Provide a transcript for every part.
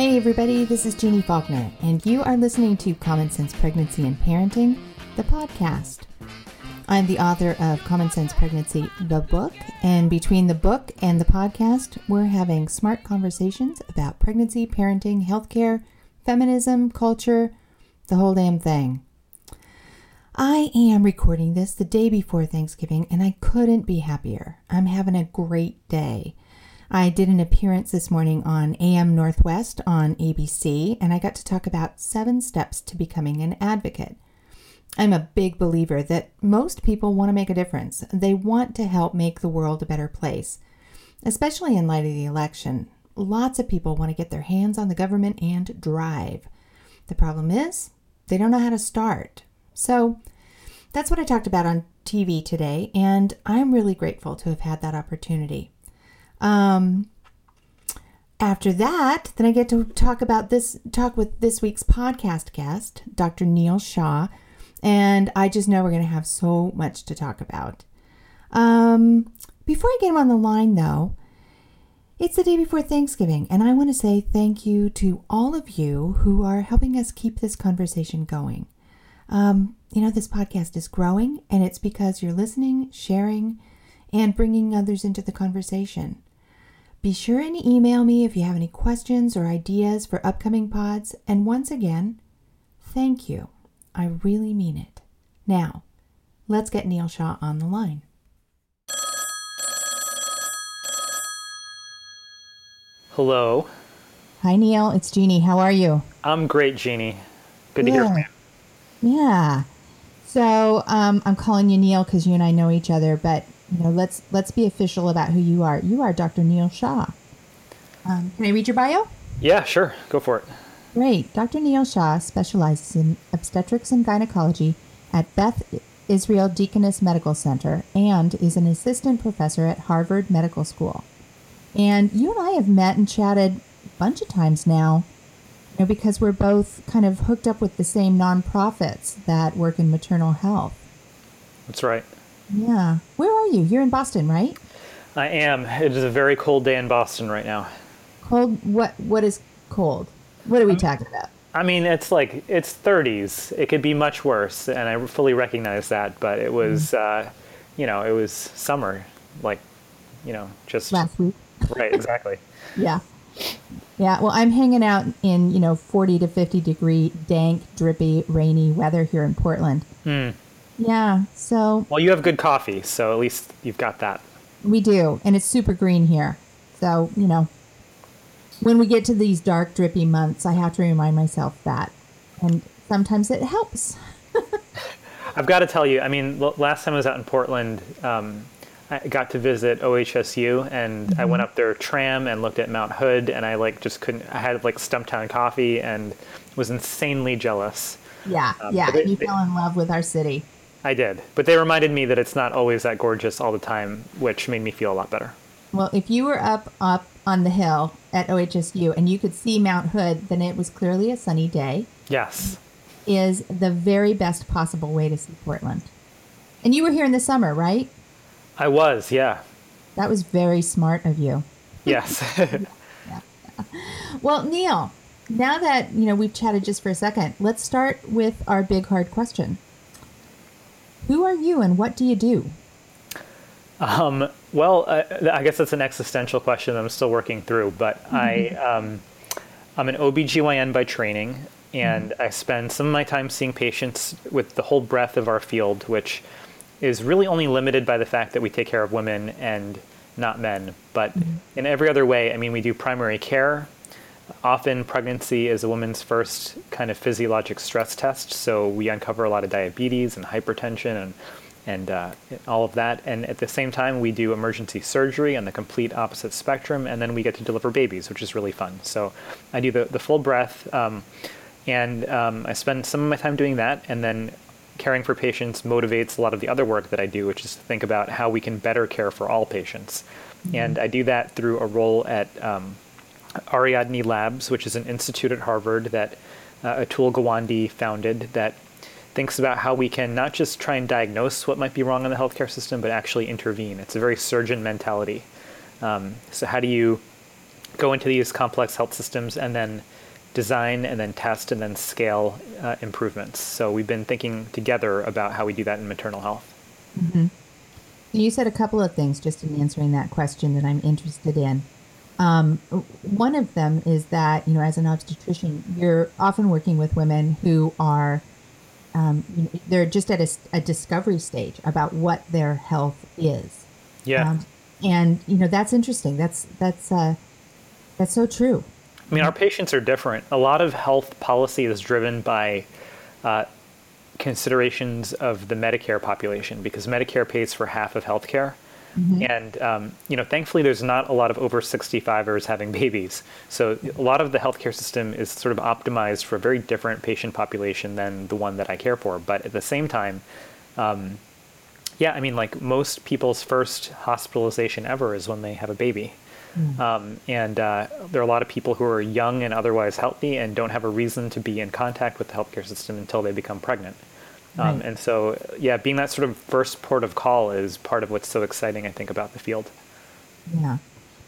Hey everybody, this is Jeanne Faulkner, and you are listening to Common Sense Pregnancy and Parenting, the podcast. I'm the author of Common Sense Pregnancy, the book, and between the book and the podcast, we're having smart conversations about pregnancy, parenting, healthcare, feminism, culture, the whole damn thing. I am recording this the day before Thanksgiving, and I couldn't be happier. I'm having a great day. I did an appearance this morning on AM Northwest on ABC, and I got to talk about 7 steps to becoming an advocate. I'm a big believer that most people want to make a difference. They want to help make the world a better place, especially in light of the election. Lots of people want to get their hands on the government and drive. The problem is they don't know how to start. So that's what I talked about on TV today, and I'm really grateful to have had that opportunity. After that, then I get to talk with this week's podcast guest, Dr. Neel Shah. And I just know we're going to have so much to talk about. Before I get him on the line, though, it's the day before Thanksgiving, and I want to say thank you to all of you who are helping us keep this conversation going. This podcast is growing, and it's because you're listening, sharing, and bringing others into the conversation. Be sure and email me if you have any questions or ideas for upcoming pods. And once again, thank you. I really mean it. Now, let's get Neel Shah on the line. Hello. Hi, Neel. It's Jeanne. How are you? I'm great, Jeanne. Good to hear from you. Yeah. So I'm calling you Neel because you and I know each other, but let's be official about who you are. You are Dr. Neel Shah. Can I read your bio? Yeah, sure. Go for it. Great. Dr. Neel Shah specializes in obstetrics and gynecology at Beth Israel Deaconess Medical Center and is an assistant professor at Harvard Medical School. And you and I have met and chatted a bunch of times now, because we're both kind of hooked up with the same nonprofits that work in maternal health. That's right. Yeah. Where are you? You're in Boston, right? I am. It is a very cold day in Boston right now. Cold? What is cold? What are we talking about? I mean, it's 30s. It could be much worse, and I fully recognize that. But it was, it was summer, just last week. Right, exactly. Yeah. Well, I'm hanging out in 40 to 50 degree, dank, drippy, rainy weather here in Portland. Mm. Yeah. So. Well, you have good coffee, so at least you've got that. We do, and it's super green here. So when we get to these dark, drippy months, I have to remind myself that. And sometimes it helps. I've got to tell you, last time I was out in Portland, I got to visit OHSU, and I went up their tram and looked at Mount Hood, and I just couldn't. I had Stumptown coffee and was insanely jealous. Yeah, yeah. You fell in love with our city. I did. But they reminded me that it's not always that gorgeous all the time, which made me feel a lot better. Well, if you were up on the hill at OHSU and you could see Mount Hood, then it was clearly a sunny day. Yes. Is the very best possible way to see Portland. And you were here in the summer, right? I was, yeah. That was very smart of you. Yes. Yeah. Well, Neel, now that, we've chatted just for a second, let's start with our big hard question. Who are you and what do you do? I guess that's an existential question that I'm still working through, but I'm an OBGYN by training, and I spend some of my time seeing patients with the whole breadth of our field, which is really only limited by the fact that we take care of women and not men. But in every other way, we do primary care. Often pregnancy is a woman's first kind of physiologic stress test, so we uncover a lot of diabetes and hypertension and all of that. And at the same time, we do emergency surgery on the complete opposite spectrum, and then we get to deliver babies, which is really fun. So I do the full breadth, and I spend some of my time doing that. And then caring for patients motivates a lot of the other work that I do, which is to think about how we can better care for all patients. Mm-hmm. And I do that through a role at Ariadne Labs, which is an institute at Harvard that Atul Gawande founded that thinks about how we can not just try and diagnose what might be wrong in the healthcare system, but actually intervene. It's a very surgeon mentality. So how do you go into these complex health systems and then design and then test and then scale improvements. So we've been thinking together about how we do that in maternal health. Mm-hmm. You said a couple of things just in answering that question that I'm interested in. One of them is that, you know, as an obstetrician, you're often working with women who are, they're just at a discovery stage about what their health is. Yeah. And, you know, that's interesting. That's so true. I mean, our patients are different. A lot of health policy is driven by considerations of the Medicare population, because Medicare pays for half of healthcare. Mm-hmm. And, you know, thankfully, there's not a lot of over 65ers having babies. So a lot of the healthcare system is sort of optimized for a very different patient population than the one that I care for. But at the same time, yeah, I mean, like most people's first hospitalization ever is when they have a baby. Mm-hmm. And there are a lot of people who are young and otherwise healthy and don't have a reason to be in contact with the healthcare system until they become pregnant. Right. And so, yeah, being that sort of first port of call is part of what's so exciting, I think, about the field. Yeah.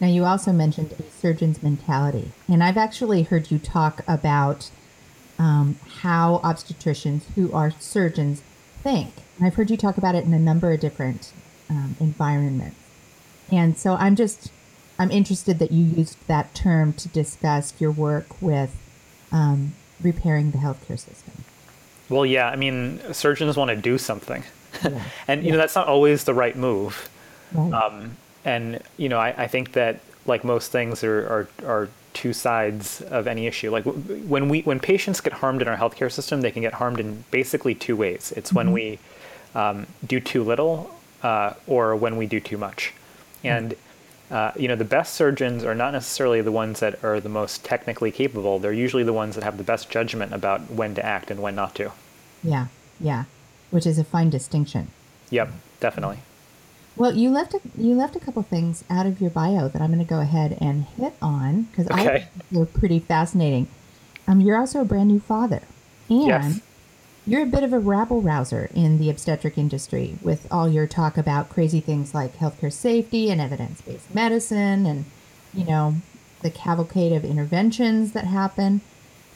Now, you also mentioned a surgeon's mentality. And I've actually heard you talk about how obstetricians who are surgeons think. And I've heard you talk about it in a number of different environments. And so I'm interested that you used that term to discuss your work with repairing the healthcare system. Well, yeah, I mean, surgeons want to do something. Yeah. And, you know, that's not always the right move. Right. And, you know, I think that, like most things, there are two sides of any issue. Like when patients get harmed in our healthcare system, they can get harmed in basically two ways. It's mm-hmm. when we do too little or when we do too much. And you know, the best surgeons are not necessarily the ones that are the most technically capable. They're usually the ones that have the best judgment about when to act and when not to. Yeah, yeah, which is a fine distinction. Yep, definitely. Well, you left a couple things out of your bio that I'm going to go ahead and hit on because I think they're pretty fascinating. You're also a brand new father, and yes. You're a bit of a rabble-rouser in the obstetric industry with all your talk about crazy things like healthcare safety and evidence-based medicine and, you know, the cavalcade of interventions that happen.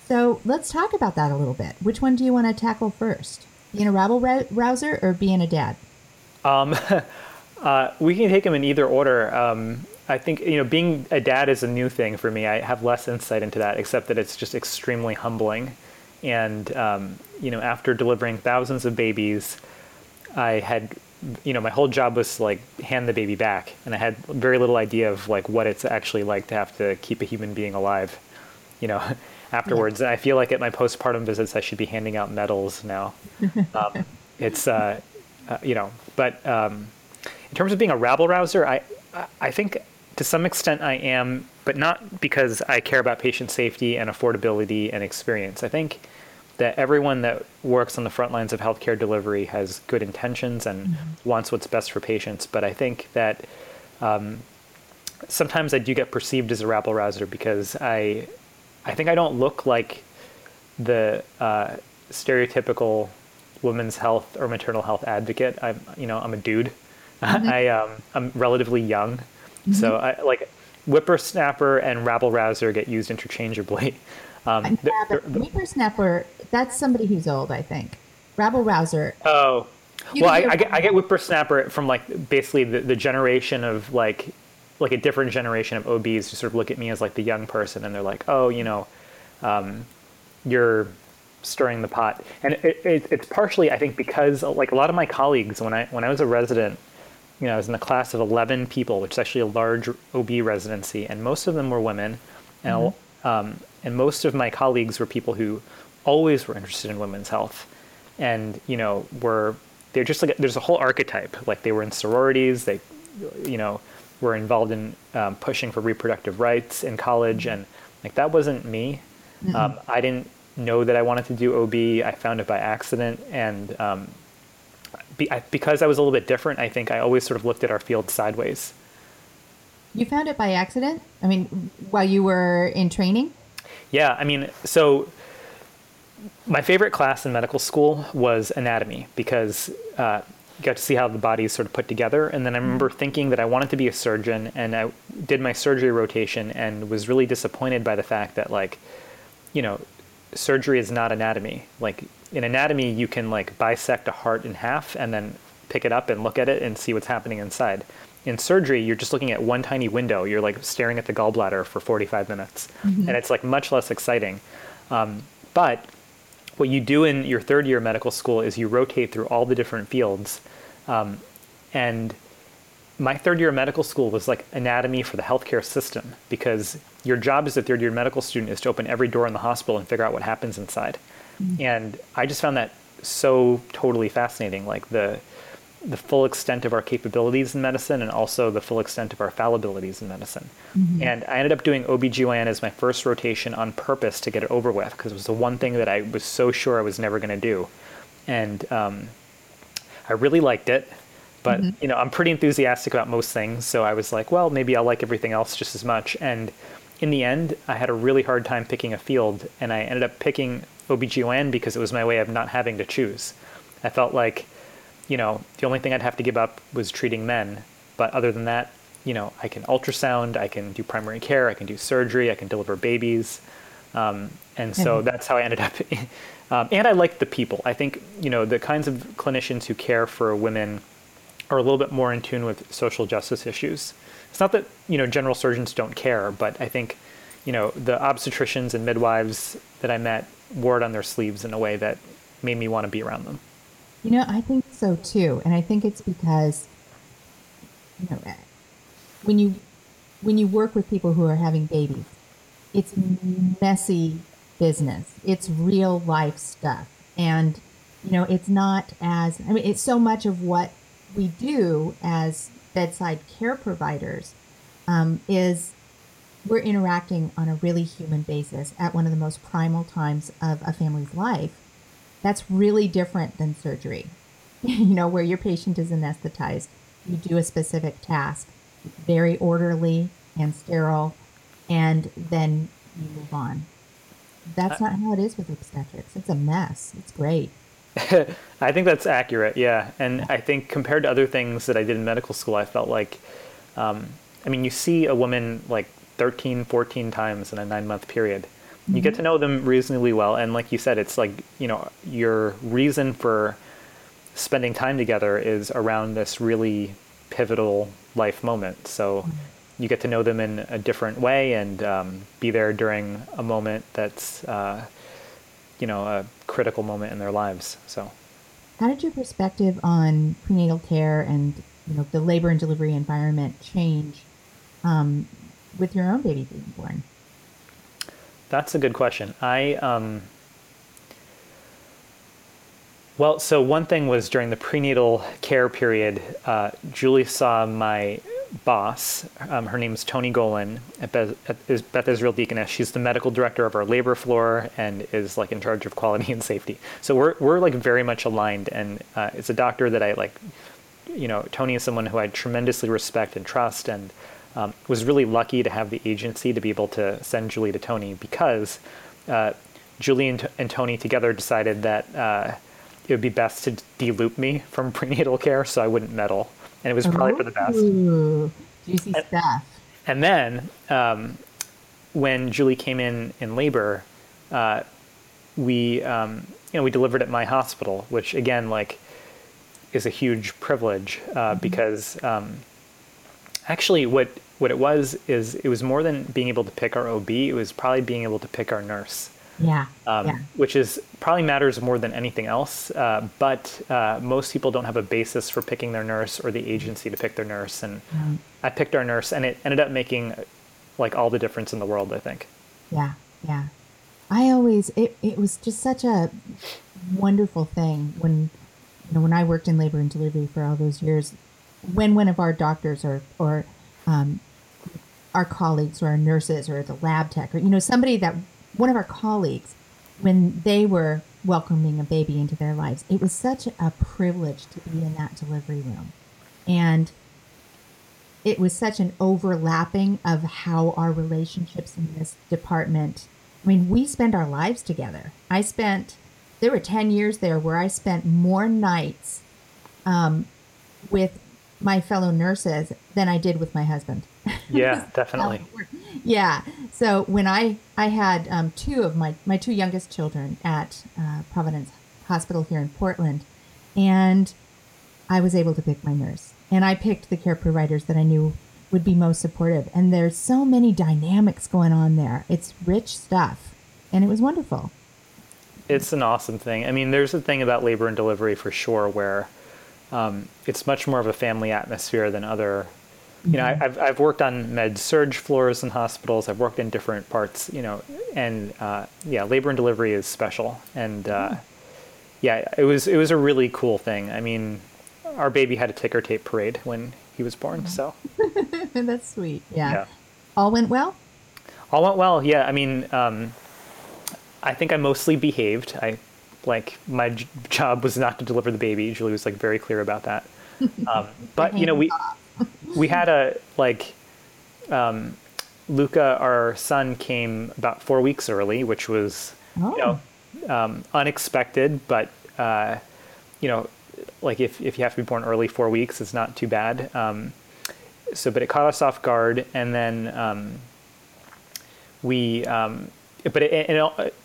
So let's talk about that a little bit. Which one do you want to tackle first? Being a rabble-rouser or being a dad? We can take them in either order. I think, you know, being a dad is a new thing for me. I have less insight into that, except that it's just extremely humbling. And, you know, after delivering thousands of babies, I had, you know, my whole job was to, like, hand the baby back. And I had very little idea of, like, what it's actually like to have to keep a human being alive, you know, afterwards. And I feel like at my postpartum visits, I should be handing out medals now. It's, you know, but in terms of being a rabble-rouser, I think to some extent I am, but not because I care about patient safety and affordability and experience. I think that everyone that works on the front lines of healthcare delivery has good intentions and mm-hmm. wants what's best for patients. But I think that sometimes I do get perceived as a rabble-rouser because I think I don't look like the stereotypical women's health or maternal health advocate. I'm a dude. Mm-hmm. I'm relatively young. Mm-hmm. So I like whippersnapper and rabble-rouser get used interchangeably. Whippersnapper, that's somebody who's old, I think. Rabble-rouser. Oh, well, I get whippersnapper from like basically the generation of like a different generation of OBs who sort of look at me as like the young person, and they're like, oh, you know, you're stirring the pot. And it's partially, I think, because like a lot of my colleagues when I was a resident, you know, I was in a class of 11 people, which is actually a large OB residency, and most of them were women. And, mm-hmm. And most of my colleagues were people who always were interested in women's health. And, you know, they're just like, there's a whole archetype. Like they were in sororities, they, you know, were involved in pushing for reproductive rights in college. And like, that wasn't me. Mm-hmm. I didn't know that I wanted to do OB. I found it by accident. And, because I was a little bit different, I think I always sort of looked at our field sideways. You found it by accident? I mean, while you were in training? Yeah, I mean, so my favorite class in medical school was anatomy because got to see how the body is sort of put together. And then I remember thinking that I wanted to be a surgeon, and I did my surgery rotation and was really disappointed by the fact that, like, you know, surgery is not anatomy. Like, in anatomy, you can, like, bisect a heart in half and then pick it up and look at it and see what's happening inside. In surgery, you're just looking at one tiny window. You're, like, staring at the gallbladder for 45 minutes. Mm-hmm. And it's, like, much less exciting. But what you do in your third year of medical school is you rotate through all the different fields. And my third year of medical school was like anatomy for the healthcare system, because your job as a third year medical student is to open every door in the hospital and figure out what happens inside. Mm-hmm. And I just found that so totally fascinating, like the full extent of our capabilities in medicine and also the full extent of our fallibilities in medicine. Mm-hmm. And I ended up doing OBGYN as my first rotation on purpose to get it over with, because it was the one thing that I was so sure I was never going to do. And I really liked it, but mm-hmm. you know, I'm pretty enthusiastic about most things. So I was like, well, maybe I'll like everything else just as much. And in the end, I had a really hard time picking a field, and I ended up picking OBGYN because it was my way of not having to choose. I felt like, you know, the only thing I'd have to give up was treating men. But other than that, you know, I can ultrasound, I can do primary care, I can do surgery, I can deliver babies. And so that's how I ended up. And I liked the people. I think, you know, the kinds of clinicians who care for women are a little bit more in tune with social justice issues. It's not that, you know, general surgeons don't care, but I think, you know, the obstetricians and midwives that I met wore it on their sleeves in a way that made me want to be around them. You know, I think so too. And I think it's because, you know, when you work with people who are having babies, it's messy business. It's real life stuff. And, you know, it's not as, I mean, it's so much of what we do as bedside care providers is we're interacting on a really human basis at one of the most primal times of a family's life. That's really different than surgery, you know, where your patient is anesthetized. You do a specific task, very orderly and sterile, and then you move on. That's not how it is with obstetrics. It's a mess. It's great. I think that's accurate. Yeah. And I think compared to other things that I did in medical school, I felt like, I mean, you see a woman like 13, 14 times in a 9-month period. You get to know them reasonably well. And like you said, it's like, you know, your reason for spending time together is around this really pivotal life moment. So you get to know them in a different way and be there during a moment that's, you know, a critical moment in their lives. So how did your perspective on prenatal care and, you know, the labor and delivery environment change with your own baby being born? That's a good question. Well, so one thing was during the prenatal care period, Julie saw my boss. Her name's Toni Golen at Beth Israel Deaconess. She's the medical director of our labor floor and is like in charge of quality and safety. So we're like very much aligned, and it's a doctor that I like. You know, Toni is someone who I tremendously respect and trust, and was really lucky to have the agency to be able to send Julie to Toni, because Julie and Toni together decided that it would be best to de-loop me from prenatal care so I wouldn't meddle. And it was probably for the best. Ooh, juicy stuff. And then when Julie came in labor, we delivered at my hospital, which again, like, is a huge privilege because actually what it was is it was more than being able to pick our OB. It was probably being able to pick our nurse. Yeah. Which is probably matters more than anything else. But most people don't have a basis for picking their nurse or the agency to pick their nurse. And I picked our nurse, and it ended up making like all the difference in the world, I think. Yeah. Yeah. It was just such a wonderful thing when I worked in labor and delivery for all those years, when one of our doctors or our colleagues or our nurses or the lab tech or, you know, somebody that one of our colleagues, when they were welcoming a baby into their lives, it was such a privilege to be in that delivery room. And it was such an overlapping of how our relationships in this department. I mean, we spend our lives together. There were 10 years there where I spent more nights with my fellow nurses than I did with my husband. Yeah, definitely. Yeah. So when I had two of my two youngest children at Providence Hospital here in Portland, and I was able to pick my nurse, and I picked the care providers that I knew would be most supportive. And there's so many dynamics going on there. It's rich stuff, and it was wonderful. It's an awesome thing. I mean, there's a thing about labor and delivery for sure where it's much more of a family atmosphere than other. You know, I've worked on med surge floors in hospitals. I've worked in different parts, you know, and yeah, labor and delivery is special. And yeah, it was a really cool thing. I mean, our baby had a ticker tape parade when he was born. So that's sweet. Yeah. All went well. All went well. Yeah. I mean, I think I mostly behaved. My job was not to deliver the baby. Julie was very clear about that. But you know, we had a Luca, our son, came about 4 weeks early, which was you know unexpected, but you know, if you have to be born early, 4 weeks is not too bad. But it caught us off guard, and then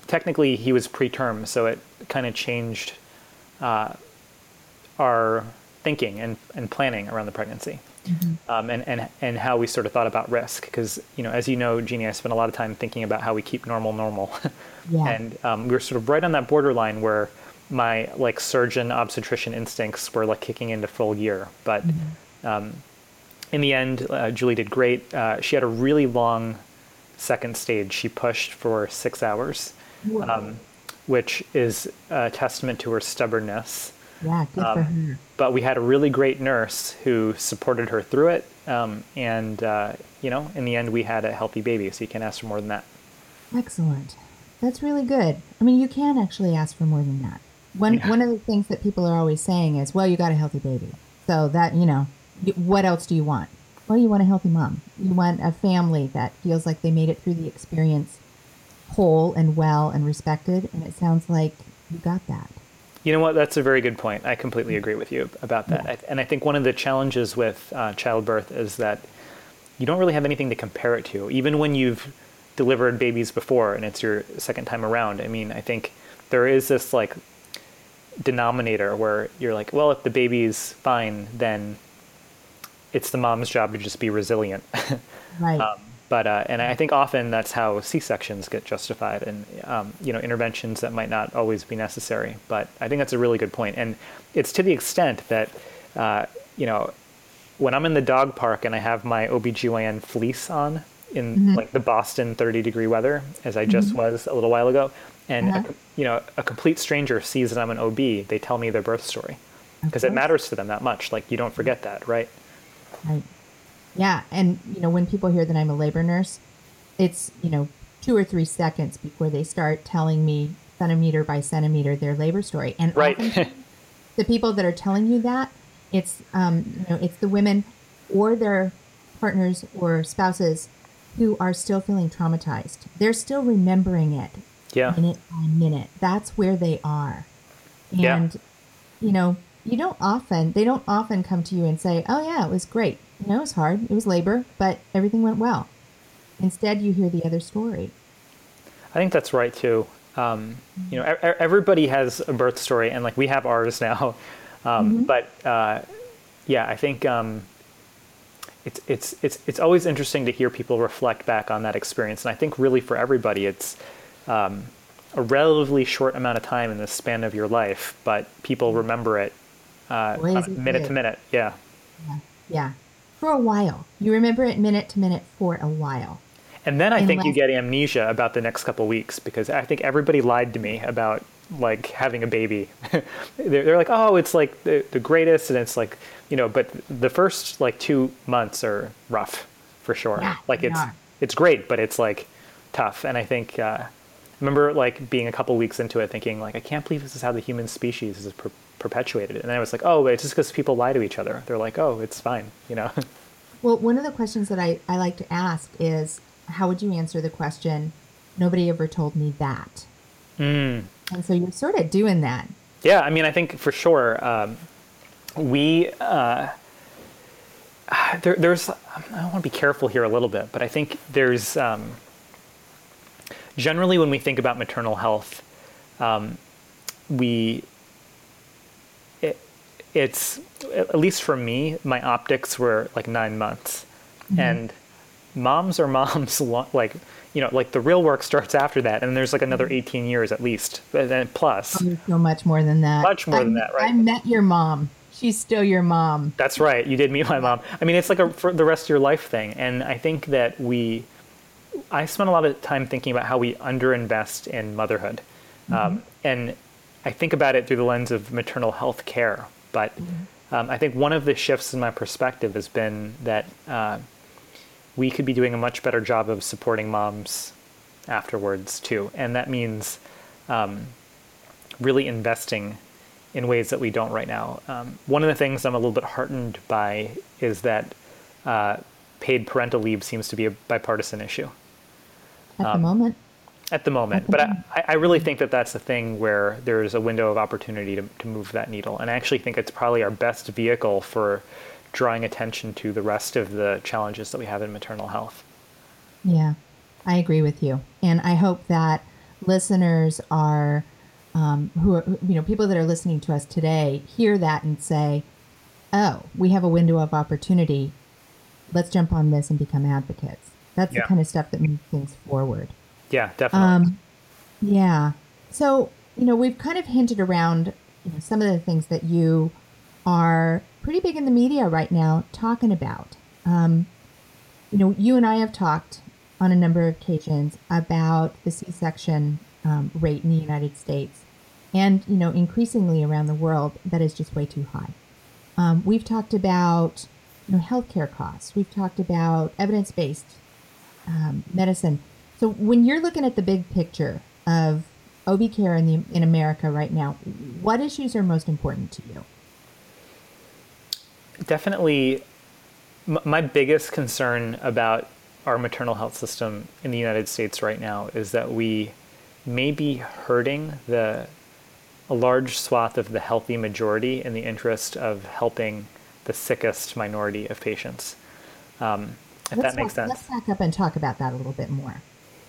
technically he was preterm, so it kind of changed our thinking and planning around the pregnancy, and how we sort of thought about risk. Because, you know, as you know, Jeannie, I spent a lot of time thinking about how we keep normal. Yeah. And we were sort of right on that borderline where my surgeon obstetrician instincts were kicking into full gear. But in the end, Julie did great. She had a really long second stage. She pushed for 6 hours, which is a testament to her stubbornness. Yeah, good for her. But we had a really great nurse who supported her through it. You know, in the end, we had a healthy baby, so you can't ask for more than that. Excellent. That's really good. I mean, you can actually ask for more than that. One of the things that people are always saying is, well, you got a healthy baby. So that, you know, what else do you want? Well, you want a healthy mom. You want a family that feels like they made it through the experience whole and well and respected. And it sounds like you got that. You know what? That's a very good point. I completely agree with you about that. Yeah. And I think one of the challenges with childbirth is that you don't really have anything to compare it to. Even when you've delivered babies before and it's your second time around, I mean, I think there is this denominator where you're well, if the baby's fine, then it's the mom's job to just be resilient. Right. And I think often that's how C-sections get justified, and you know, interventions that might not always be necessary. But I think that's a really good point, and it's to the extent that you know, when I'm in the dog park and I have my OBGYN fleece on in the Boston 30-degree weather, as I just was a little while ago, and you know, a complete stranger sees that I'm an OB, they tell me their birth story because it matters to them that much. You don't forget that, right? Right. Yeah. And, you know, when people hear that I'm a labor nurse, it's, you know, 2 or 3 seconds before they start telling me centimeter by centimeter their labor story. And often the people that are telling you that, it's, you know, it's the women or their partners or spouses who are still feeling traumatized. They're still remembering it minute by minute. That's where they are. And, you know, they don't often come to you and say, oh yeah, it was great. You know, it was hard. It was labor, but everything went well. Instead, you hear the other story. I think that's right too. You know, everybody has a birth story, and we have ours now. But yeah, I think it's always interesting to hear people reflect back on that experience. And I think really for everybody, it's a relatively short amount of time in the span of your life, but people remember it minute to minute. Yeah. Yeah. Yeah. For a while. You remember it minute to minute for a while. And then I think you get amnesia about the next couple of weeks, because I think everybody lied to me about having a baby. They're like, oh, it's the greatest. And it's you know, but the first 2 months are rough for sure. Yeah, it's great, but it's tough. And I think, I remember being a couple of weeks into it thinking I can't believe this is how the human species is perpetuated. And then I was oh, it's just because people lie to each other. They're oh, it's fine, you know? Well, one of the questions that I like to ask is, how would you answer the question, nobody ever told me that? And so you're sort of doing that. Yeah, I mean, I think for sure, there's I want to be careful here a little bit, but I think there's generally when we think about maternal health, it's at least for me, my optics were like 9 months, mm-hmm. and moms are moms. Like, you know, like the real work starts after that, and there's like another 18 years at least, and plus. Oh, so much more than that. Much more than that, right? I met your mom. She's still your mom. That's right. You did meet my mom. I mean, it's like for the rest of your life thing, and I think that I spent a lot of time thinking about how we underinvest in motherhood, mm-hmm. And I think about it through the lens of maternal health care. But I think one of the shifts in my perspective has been that we could be doing a much better job of supporting moms afterwards too. And that means really investing in ways that we don't right now. One of the things I'm a little bit heartened by is that paid parental leave seems to be a bipartisan issue. At the moment. But I really think that that's a thing where there's a window of opportunity to move that needle. And I actually think it's probably our best vehicle for drawing attention to the rest of the challenges that we have in maternal health. Yeah, I agree with you. And I hope that listeners are, people that are listening to us today hear that and say, oh, we have a window of opportunity. Let's jump on this and become advocates. That's the kind of stuff that moves things forward. Yeah, definitely. Yeah. So, we've kind of hinted around some of the things that you are pretty big in the media right now talking about. You and I have talked on a number of occasions about the C-section rate in the United States and, increasingly around the world, that is just way too high. We've talked about, healthcare costs. We've talked about evidence-based medicine. So when you're looking at the big picture of OB care in America right now, what issues are most important to you? Definitely, my biggest concern about our maternal health system in the United States right now is that we may be hurting a large swath of the healthy majority in the interest of helping the sickest minority of patients, if that makes sense. Let's back up and talk about that a little bit more.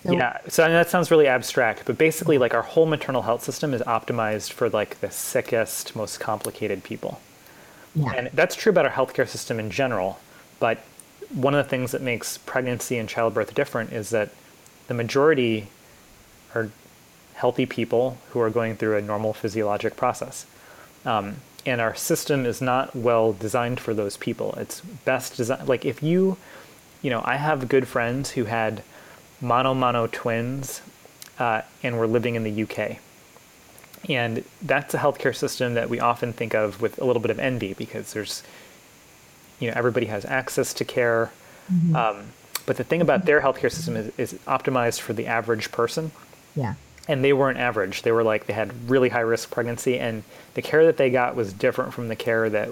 Yeah. So that sounds really abstract, but basically like our whole maternal health system is optimized for like the sickest, most complicated people. Yeah. And that's true about our healthcare system in general. But one of the things that makes pregnancy and childbirth different is that the majority are healthy people who are going through a normal physiologic process. And our system is not well designed for those people. It's best designed. Like if I have good friends who had mono twins and we're living in the UK. And that's a healthcare system that we often think of with a little bit of envy because there's, everybody has access to care. Mm-hmm. But the thing about their healthcare system is optimized for the average person. Yeah. And they weren't average. They were like, they had really high risk pregnancy and the care that they got was different from the care that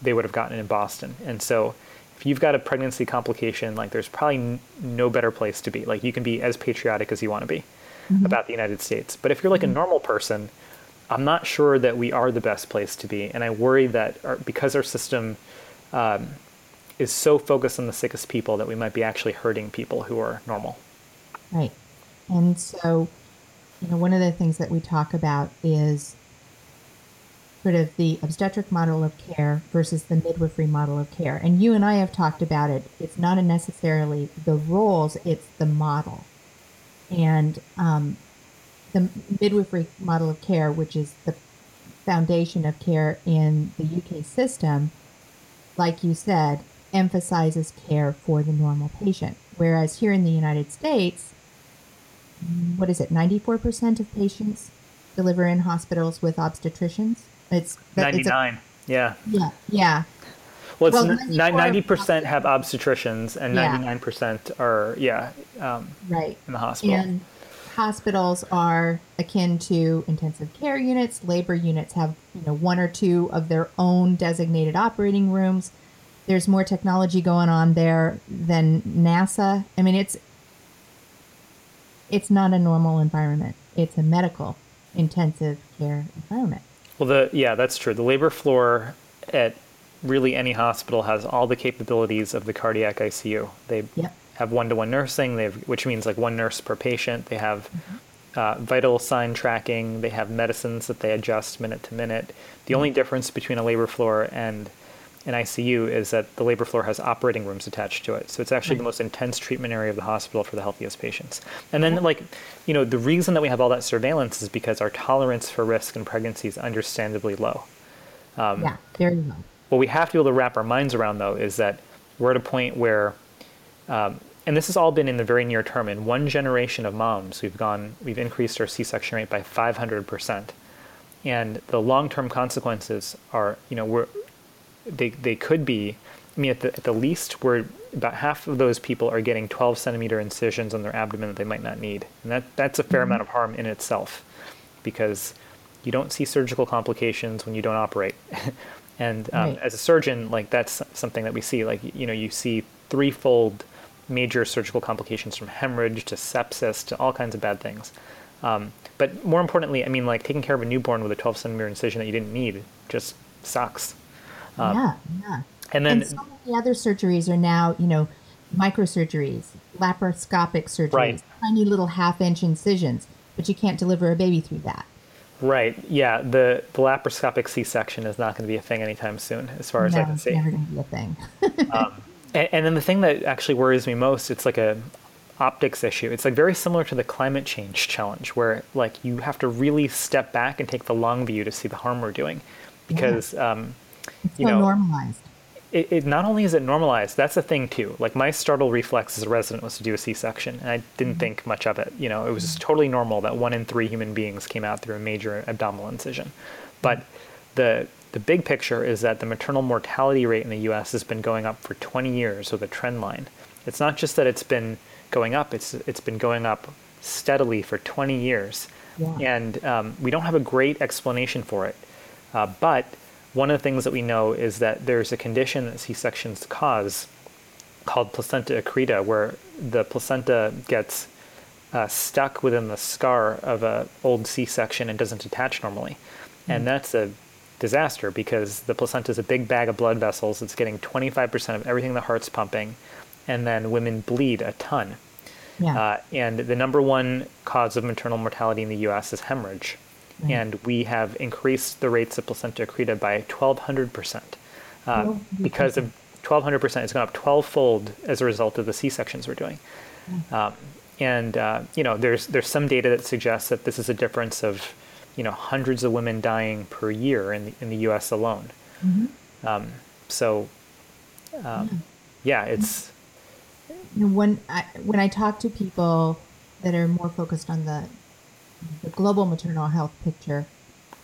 they would have gotten in Boston. And so if you've got a pregnancy complication, like there's probably no better place to be. Like you can be as patriotic as you want to be mm-hmm. about the United States. But if you're like mm-hmm. a normal person, I'm not sure that we are the best place to be. And I worry that because our system is so focused on the sickest people that we might be actually hurting people who are normal. Right. And so, one of the things that we talk about is sort of the obstetric model of care versus the midwifery model of care. And you and I have talked about it. It's not necessarily the roles, it's the model. And the midwifery model of care, which is the foundation of care in the UK system, like you said, emphasizes care for the normal patient. Whereas here in the United States, 94% of patients deliver in hospitals with obstetricians? It's 99. Yeah. Well, 90% have obstetricians and 99% are right in the hospital. And hospitals are akin to intensive care units. Labor units have one or two of their own designated operating rooms. There's more technology going on there than NASA. I mean, it's not a normal environment. It's a medical intensive care environment. Well, that's true. The labor floor at really any hospital has all the capabilities of the cardiac ICU. They have one-to-one nursing, they have, which means like one nurse per patient. They have vital sign tracking. They have medicines that they adjust minute to minute. The only difference between a labor floor and an ICU is that the labor floor has operating rooms attached to it. So it's actually the most intense treatment area of the hospital for the healthiest patients. And then like, you know, the reason that we have all that surveillance is because our tolerance for risk in pregnancy is understandably low. Very low. What we have to be able to wrap our minds around, though, is that we're at a point where, and this has all been in the very near term, in one generation of moms, we've increased our C-section rate by 500%. And the long-term consequences are, you know, they could be, I mean, at the least, we're about half of those people are getting 12-centimeter incisions on their abdomen that they might not need. And that's a fair amount of harm in itself, because you don't see surgical complications when you don't operate. And as a surgeon, like, that's something that we see. Like, you know, you see threefold major surgical complications, from hemorrhage to sepsis to all kinds of bad things. But more importantly, I mean, like, taking care of a newborn with a 12-centimeter incision that you didn't need just sucks. And so many other surgeries are now, you know, microsurgeries, laparoscopic surgeries, tiny little half-inch incisions, but you can't deliver a baby through that. Right. Yeah. The laparoscopic C-section is not going to be a thing anytime soon, as far as I can see. No, it's never going to be a thing. And then the thing that actually worries me most, it's like a optics issue. It's like very similar to the climate change challenge, where like you have to really step back and take the long view to see the harm we're doing, because it's so normalized. It not only is it normalized, that's a thing too. Like, my startle reflex as a resident was to do a C-section, and I didn't think much of it. You know, it was just totally normal that 1 in 3 human beings came out through a major abdominal incision. But the big picture is that the maternal mortality rate in the U.S. has been going up for 20 years with a trend line. It's not just that it's been going up, it's been going up steadily for 20 years. Yeah. And we don't have a great explanation for it. But one of the things that we know is that there's a condition that C-sections cause called placenta accreta, where the placenta gets stuck within the scar of an old C-section and doesn't detach normally. And that's a disaster, because the placenta is a big bag of blood vessels. It's getting 25% of everything the heart's pumping, and then women bleed a ton. Yeah. And the number one cause of maternal mortality in the U.S. is hemorrhage. Mm-hmm. And we have increased the rates of placenta accreta by 1,200%. Because of 1,200%, it's gone up 12-fold as a result of the C-sections we're doing. Mm-hmm. You know, there's some data that suggests that this is a difference of, you know, hundreds of women dying per year in the U.S. alone. Mm-hmm. It's... When I talk to people that are more focused on the global maternal health picture,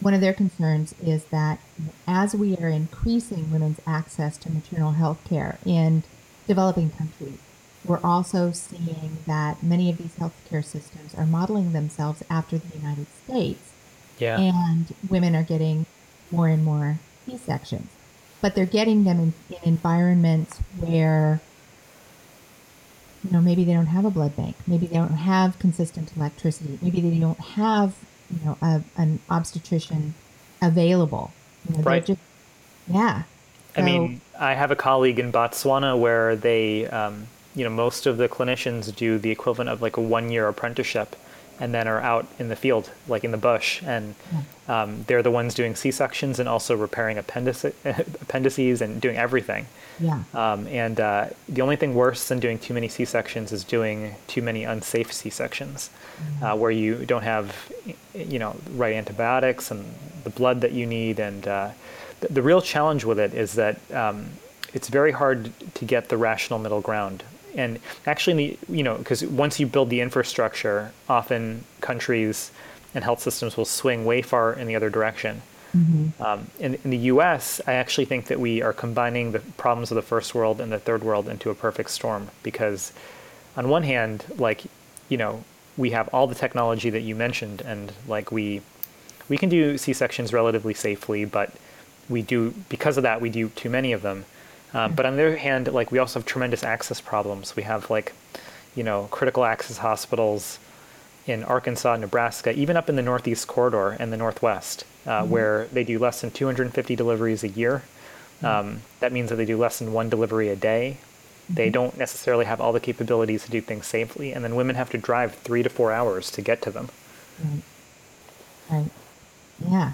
one of their concerns is that as we are increasing women's access to maternal health care in developing countries, we're also seeing that many of these healthcare systems are modeling themselves after the United States. Yeah. And women are getting more and more C-sections, but they're getting them in environments where, you know, maybe they don't have a blood bank. Maybe they don't have consistent electricity. Maybe they don't have, you know, an obstetrician available. You know, right. Just, yeah. So, I mean, I have a colleague in Botswana where they, you know, most of the clinicians do the equivalent of like a 1-year apprenticeship, and then are out in the field, like in the bush. And they're the ones doing C-sections and also repairing appendices and doing everything. Yeah. The only thing worse than doing too many C-sections is doing too many unsafe C-sections, where you don't have, you know, right antibiotics and the blood that you need. And the real challenge with it is that it's very hard to get the rational middle ground. And actually, you know, because once you build the infrastructure, often countries and health systems will swing way far in the other direction. Mm-hmm. In the U.S., I actually think that we are combining the problems of the first world and the third world into a perfect storm, because on one hand, like, you know, we have all the technology that you mentioned, and like we can do C-sections relatively safely, but because of that, we do too many of them. But on the other hand, like, we also have tremendous access problems. We have, like, you know, critical access hospitals in Arkansas, Nebraska, even up in the Northeast corridor and the Northwest, where they do less than 250 deliveries a year. That means that they do less than one delivery a day. They don't necessarily have all the capabilities to do things safely. And then women have to drive 3 to 4 hours to get to them. Right. Right. Yeah.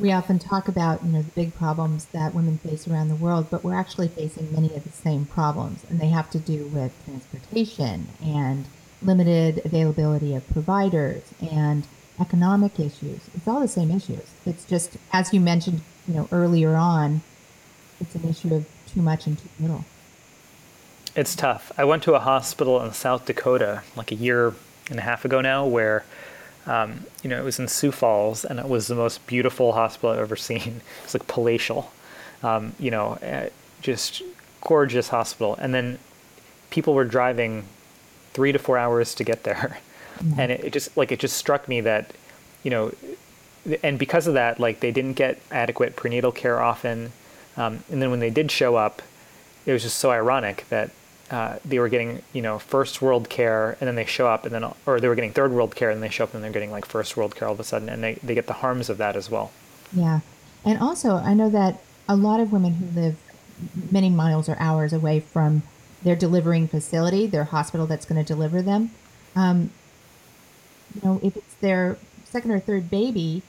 We often talk about, the big problems that women face around the world, but we're actually facing many of the same problems, and they have to do with transportation and limited availability of providers and economic issues. It's all the same issues. It's just, as you mentioned, earlier on, it's an issue of too much and too little. It's tough. I went to a hospital in South Dakota like a year and a half ago now where it was in Sioux Falls, and it was the most beautiful hospital I've ever seen. It's like palatial, just gorgeous hospital. And then people were driving 3 to 4 hours to get there. Mm-hmm. And it just struck me that, and because of that, they didn't get adequate prenatal care often. And then when they did show up, it was just so ironic that they were getting, first world care, and then they show up, or they were getting third world care, and they show up, and they're getting first world care all of a sudden, and they get the harms of that as well. Yeah, and also I know that a lot of women who live many miles or hours away from their delivering facility, their hospital that's going to deliver them, if it's their second or third baby,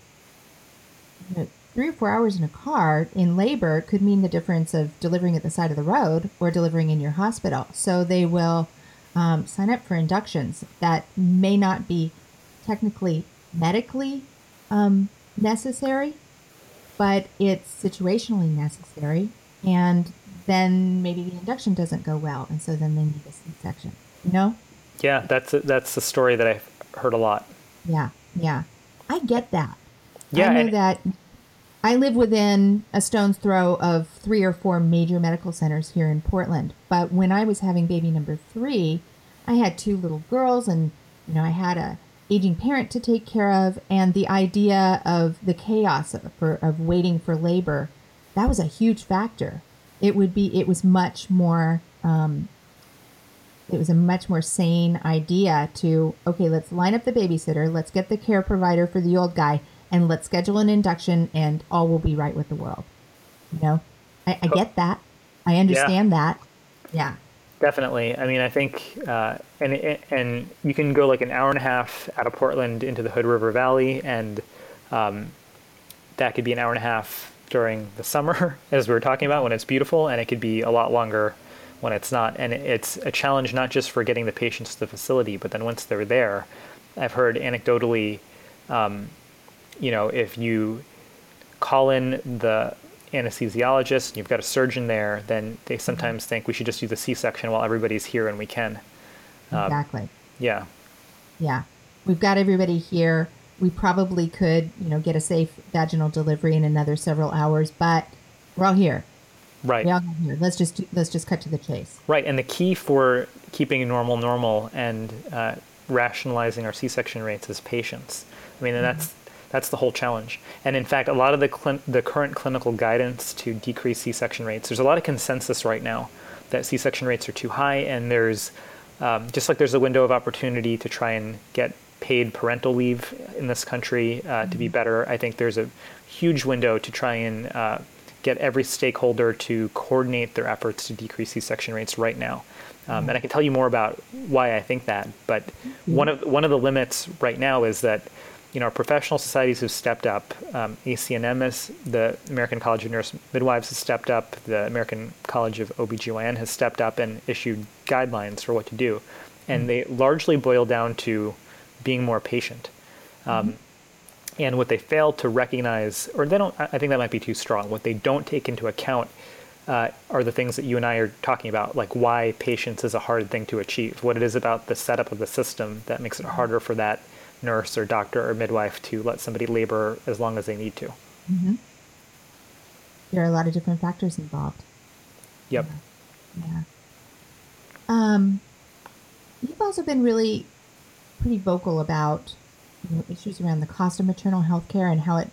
3 or 4 hours in a car in labor could mean the difference of delivering at the side of the road or delivering in your hospital. So they will sign up for inductions that may not be technically medically necessary, but it's situationally necessary. And then maybe the induction doesn't go well. And so then they need a C-section, Yeah, that's the story that I've heard a lot. Yeah. I get that. Yeah, I know that. I live within a stone's throw of 3 or 4 major medical centers here in Portland. But when I was having baby number 3, I had 2 little girls, and, I had an aging parent to take care of. And the idea of the chaos of waiting for labor, that was a huge factor. It was a much more sane idea to, okay, let's line up the babysitter. Let's get the care provider for the old guy. And let's schedule an induction, and all will be right with the world. I get that. I understand that. Yeah. Definitely. I mean, I think, and you can go an hour and a half out of Portland into the Hood River Valley, and that could be an hour and a half during the summer, as we were talking about, when it's beautiful, and it could be a lot longer when it's not. And it's a challenge not just for getting the patients to the facility, but then once they're there, I've heard anecdotally, if you call in the anesthesiologist and you've got a surgeon there, then they sometimes think we should just do the C-section while everybody's here and we can. Exactly. Yeah. Yeah. We've got everybody here. We probably could, get a safe vaginal delivery in another several hours, but we're all here. Right. We all got here. Let's just cut to the chase. Right. And the key for keeping normal and rationalizing our C-section rates is patience. I mean, and that's the whole challenge. And in fact, a lot of the current clinical guidance to decrease C-section rates, there's a lot of consensus right now that C-section rates are too high, and there's, just like there's a window of opportunity to try and get paid parental leave in this country to be better, I think there's a huge window to try and get every stakeholder to coordinate their efforts to decrease C-section rates right now. And I can tell you more about why I think that, but one of the limits right now is that our professional societies have stepped up. ACNM, the American College of Nurse Midwives, has stepped up. The American College of OBGYN has stepped up and issued guidelines for what to do. And they largely boil down to being more patient. And what they fail to recognize, or they don't, I think that might be too strong. What they don't take into account are the things that you and I are talking about, like why patience is a hard thing to achieve, what it is about the setup of the system that makes it harder for that nurse or doctor or midwife to let somebody labor as long as they need to. There are a lot of different factors involved. Yep. Yeah. You've also been really pretty vocal about issues around the cost of maternal health care and how it,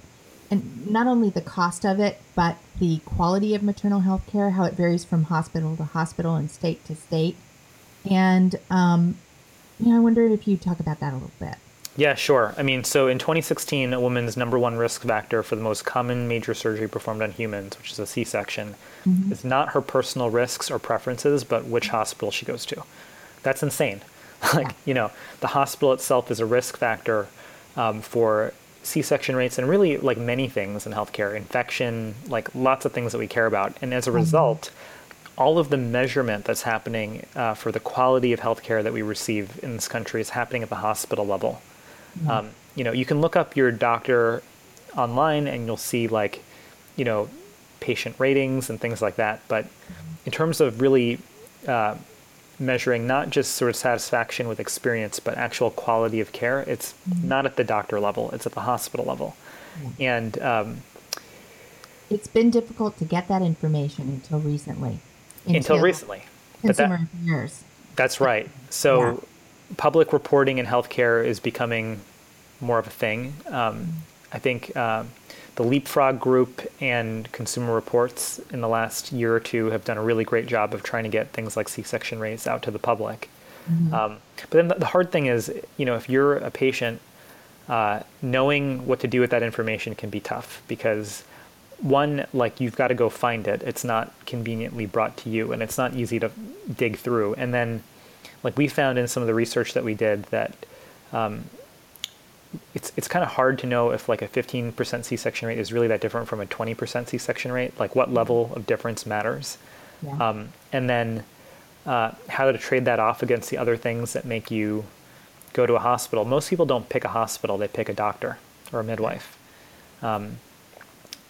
and not only the cost of it, but the quality of maternal health care, how it varies from hospital to hospital and state to state. And I wondered if you'd talk about that a little bit. Yeah, sure. I mean, so in 2016, a woman's number one risk factor for the most common major surgery performed on humans, which is a C-section, mm-hmm. is not her personal risks or preferences, but which hospital she goes to. That's insane. Like, you know, the hospital itself is a risk factor for C-section rates and really like many things in healthcare, infection, like lots of things that we care about. And as a result, all of the measurement that's happening for the quality of healthcare that we receive in this country is happening at the hospital level. Mm-hmm. You know, you can look up your doctor online and you'll see like, you know, patient ratings and things like that. But in terms of really measuring not just sort of satisfaction with experience, but actual quality of care, it's not at the doctor level, it's at the hospital level. Mm-hmm. And it's been difficult to get that information until recently. Consumer years. That's right. So public reporting in healthcare is becoming more of a thing. I think the Leapfrog Group and Consumer Reports in the last year or two have done a really great job of trying to get things like C-section rates out to the public. Mm-hmm. But then the hard thing is, you know, if you're a patient, knowing what to do with that information can be tough because one, like you've got to go find it. It's not conveniently brought to you and it's not easy to dig through. And then like we found in some of the research that we did that it's kind of hard to know if like a 15% C-section rate is really that different from a 20% C-section rate, like what level of difference matters. Yeah. And then how to trade that off against the other things that make you go to a hospital. Most people don't pick a hospital, they pick a doctor or a midwife.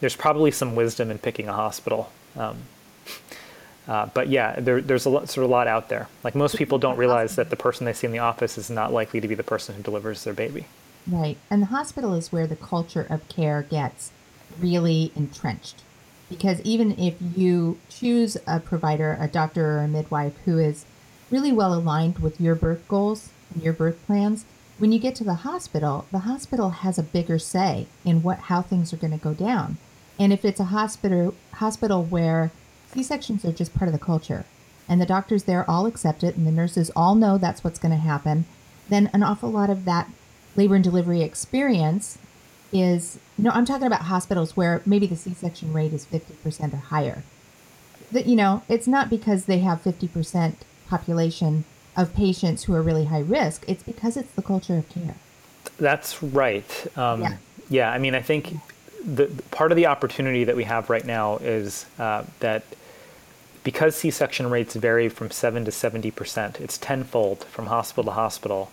There's probably some wisdom in picking a hospital. But yeah, there's a lot out there. Like most people don't realize that the person they see in the office is not likely to be the person who delivers their baby. Right. And the hospital is where the culture of care gets really entrenched. Because even if you choose a provider, a doctor or a midwife who is really well aligned with your birth goals and your birth plans, when you get to the hospital has a bigger say in how things are going to go down. And if it's a hospital where C-sections are just part of the culture and the doctors there all accept it and the nurses all know that's what's going to happen, then an awful lot of that labor and delivery experience is, you know, I'm talking about hospitals where maybe the C-section rate is 50% or higher. That, you know, it's not because they have 50% population of patients who are really high risk, it's because it's the culture of care. That's right. Yeah, I mean, I think the part of the opportunity that we have right now is that because C-section rates vary from 7 to 70%, it's tenfold from hospital to hospital.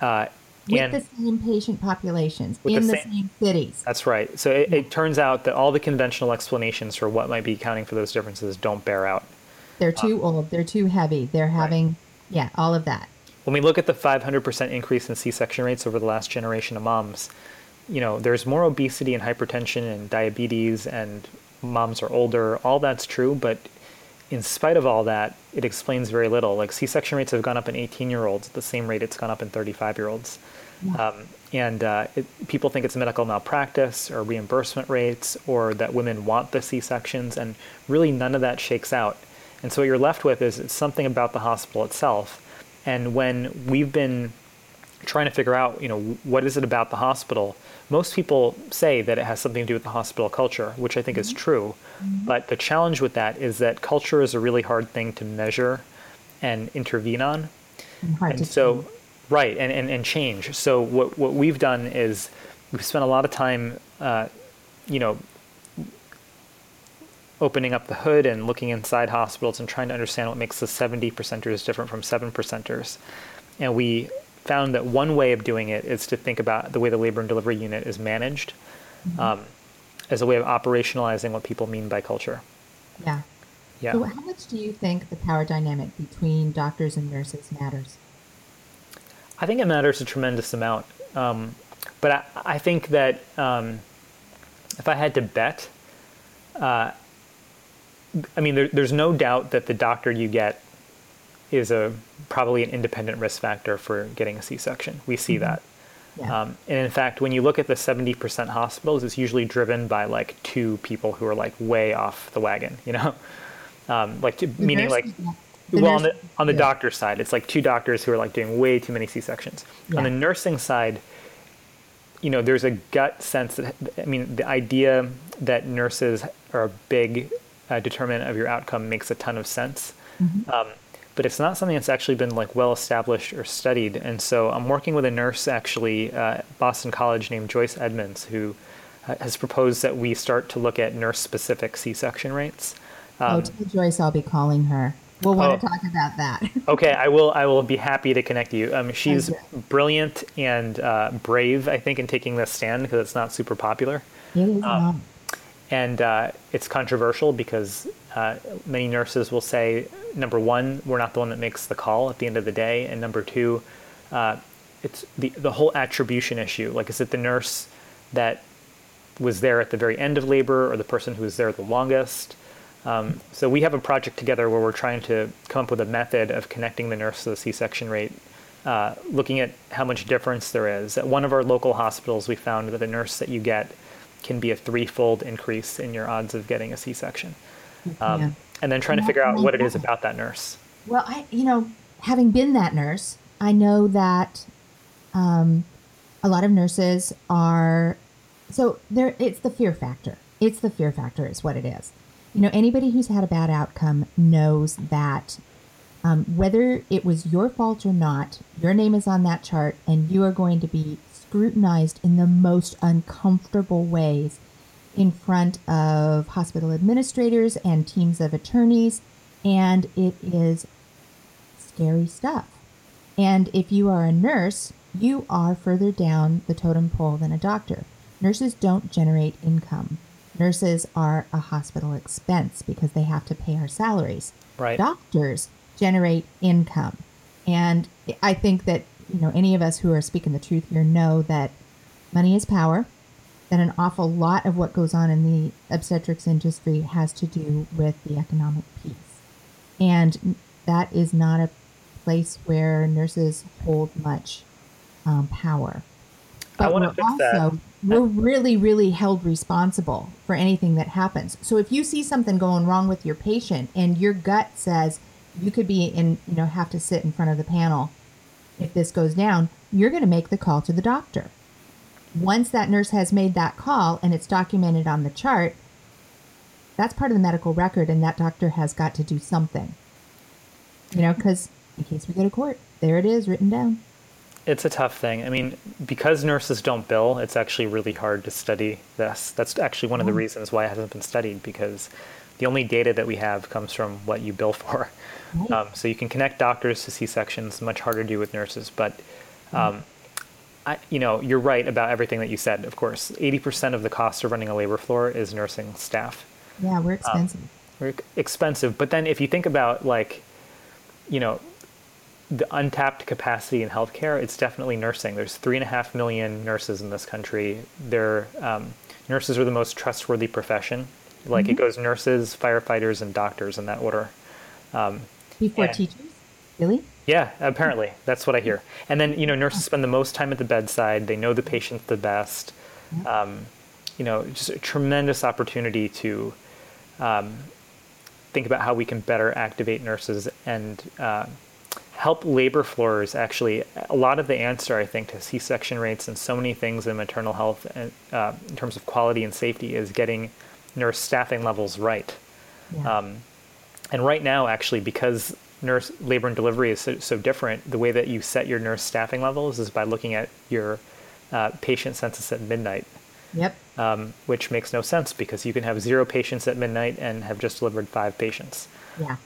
Yeah. With the same patient populations, in the same cities. That's right. So it turns out that all the conventional explanations for what might be accounting for those differences don't bear out. They're too old, they're too heavy, they're having... Yeah, all of that. When we look at the 500% increase in C-section rates over the last generation of moms, you know, there's more obesity and hypertension and diabetes and moms are older. All that's true, but in spite of all that, it explains very little. Like C-section rates have gone up in 18-year-olds at the same rate it's gone up in 35-year-olds. Yes. People think it's medical malpractice or reimbursement rates or that women want the C-sections, and really none of that shakes out. And so what you're left with is it's something about the hospital itself. And when we've been trying to figure out, you know, what is it about the hospital, most people say that it has something to do with the hospital culture, which I think is true. Mm-hmm. But the challenge with that is that culture is a really hard thing to measure and intervene on. And change. So what we've done is we've spent a lot of time, you know, opening up the hood and looking inside hospitals and trying to understand what makes the 70%ers different from 7%ers. And we found that one way of doing it is to think about the way the labor and delivery unit is managed as a way of operationalizing what people mean by culture. Yeah. Yeah. So how much do you think the power dynamic between doctors and nurses matters? I think it matters a tremendous amount. But I think that if I had to bet, I mean, there's no doubt that the doctor you get is probably an independent risk factor for getting a C-section. We see that. Yeah. And in fact, when you look at the 70% hospitals, it's usually driven by like two people who are like way off the wagon, you know, like meaning like Well, on the doctor side, it's like two doctors who are like doing way too many C-sections. Yeah. On the nursing side, you know, there's a gut sense that, I mean, the idea that nurses are a big determinant of your outcome makes a ton of sense. Mm-hmm. But it's not something that's actually been like well established or studied. And so I'm working with a nurse actually at Boston College named Joyce Edmonds, who has proposed that we start to look at nurse specific C-section rates. Tell Joyce I'll be calling her. We'll want to talk about that. Okay, I will be happy to connect you. She's brilliant and brave, I think, in taking this stand because it's not super popular. It is not. And it's controversial because many nurses will say, number one, we're not the one that makes the call at the end of the day. And number two, it's the whole attribution issue. Like, is it the nurse that was there at the very end of labor or the person who was there the longest? So we have a project together where we're trying to come up with a method of connecting the nurse to the C-section rate, looking at how much difference there is. At one of our local hospitals, we found that the nurse that you get can be a threefold increase in your odds of getting a C-section. And then trying to figure out what it is about that nurse. Well, having been that nurse, I know that a lot of nurses are, so there. It's the fear factor. It's the fear factor is what it is. You know, anybody who's had a bad outcome knows that whether it was your fault or not, your name is on that chart and you are going to be scrutinized in the most uncomfortable ways in front of hospital administrators and teams of attorneys. And it is scary stuff. And if you are a nurse, you are further down the totem pole than a doctor. Nurses don't generate income. Nurses are a hospital expense because they have to pay our salaries. Right. Doctors generate income. And I think that, you know, any of us who are speaking the truth here know that money is power, that an awful lot of what goes on in the obstetrics industry has to do with the economic piece. And that is not a place where nurses hold much power. But I want to fix that. We're really, really held responsible for anything that happens. So if you see something going wrong with your patient and your gut says you could be in, you know, have to sit in front of the panel if this goes down, you're going to make the call to the doctor. Once that nurse has made that call and it's documented on the chart, that's part of the medical record and that doctor has got to do something. You know, because in case we go to court, there it is written down. It's a tough thing. I mean, because nurses don't bill, it's actually really hard to study this. That's actually one of the reasons why it hasn't been studied, because the only data that we have comes from what you bill for. Right. So you can connect doctors to C-sections, much harder to do with nurses. But, you're right about everything that you said, of course. 80% of the cost of running a labor floor is nursing staff. Yeah, we're expensive. But then if you think about, like, you know, the untapped capacity in healthcare, it's definitely nursing. There's 3.5 million nurses in this country. They're nurses are the most trustworthy profession. Like it goes nurses, firefighters, and doctors in that order. Before teachers, really? Yeah, apparently that's what I hear. And then nurses spend the most time at the bedside. They know the patient the best. Just a tremendous opportunity to think about how we can better activate nurses and help labor floors. Actually, a lot of the answer, I think, to C-section rates and so many things in maternal health and, in terms of quality and safety is getting nurse staffing levels right. Yeah. And right now, actually, because nurse labor and delivery is so different, the way that you set your nurse staffing levels is by looking at your patient census at midnight. Yep. Which makes no sense because you can have 0 patients at midnight and have just delivered 5 patients. Yeah.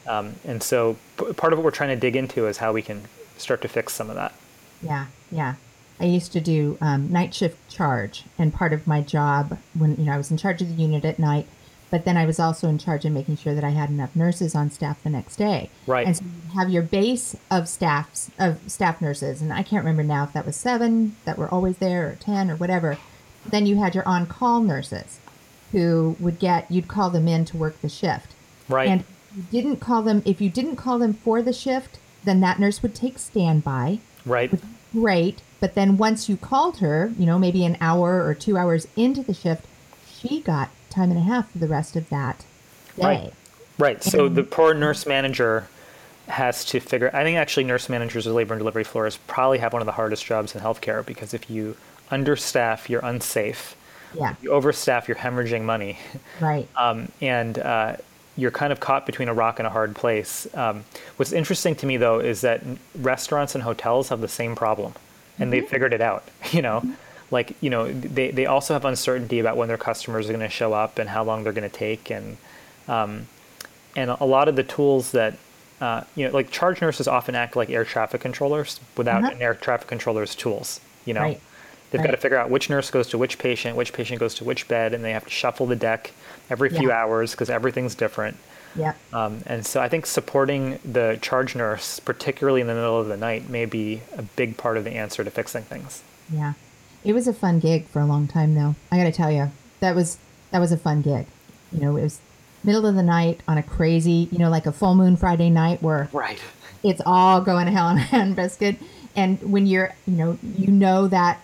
And so part of what we're trying to dig into is how we can start to fix some of that. Yeah. Yeah. I used to do night shift charge, and part of my job when, I was in charge of the unit at night, but then I was also in charge of making sure that I had enough nurses on staff the next day. Right. And so you have your base of staff nurses. And I can't remember now if that was 7 that were always there or 10 or whatever. Then you had your on-call nurses who you'd call them in to work the shift. Right. And if you didn't call them for the shift, then that nurse would take standby. Right. Great. But then once you called her, maybe an hour or 2 hours into the shift, she got time and a half for the rest of that day. Right. Right. So the poor nurse manager has to figure, I think actually nurse managers or labor and delivery floors probably have one of the hardest jobs in healthcare, because if you understaff, you're unsafe. Yeah. If you overstaff, you're hemorrhaging money. Right. And you're kind of caught between a rock and a hard place. What's interesting to me, though, is that restaurants and hotels have the same problem, and they've figured it out, you know? Like, you know, they also have uncertainty about when their customers are going to show up and how long they're going to take. And a lot of the tools that, you know, like charge nurses often act like air traffic controllers without an air traffic controller's tools, you know? Right. They've got to figure out which nurse goes to which patient goes to which bed, and they have to shuffle the deck every few hours because everything's different. Yeah. And so I think supporting the charge nurse, particularly in the middle of the night, may be a big part of the answer to fixing things. Yeah. It was a fun gig for a long time, though. I got to tell you, that was a fun gig. You know, it was middle of the night on a crazy, you know, like a full moon Friday night where it's all going to hell on a handbasket. And when you're, you know that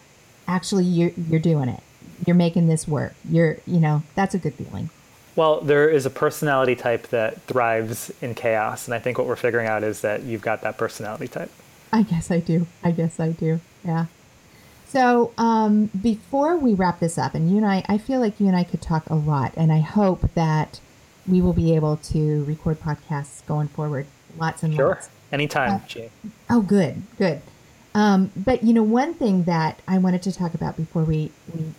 actually you're doing it. You're making this work. That's a good feeling. Well, there is a personality type that thrives in chaos. And I think what we're figuring out is that you've got that personality type. I guess I do. Yeah. So before we wrap this up, and I feel like you and I could talk a lot, and I hope that we will be able to record podcasts going forward, lots and lots. Sure, anytime, Jane. Oh, good. But, one thing that I wanted to talk about before we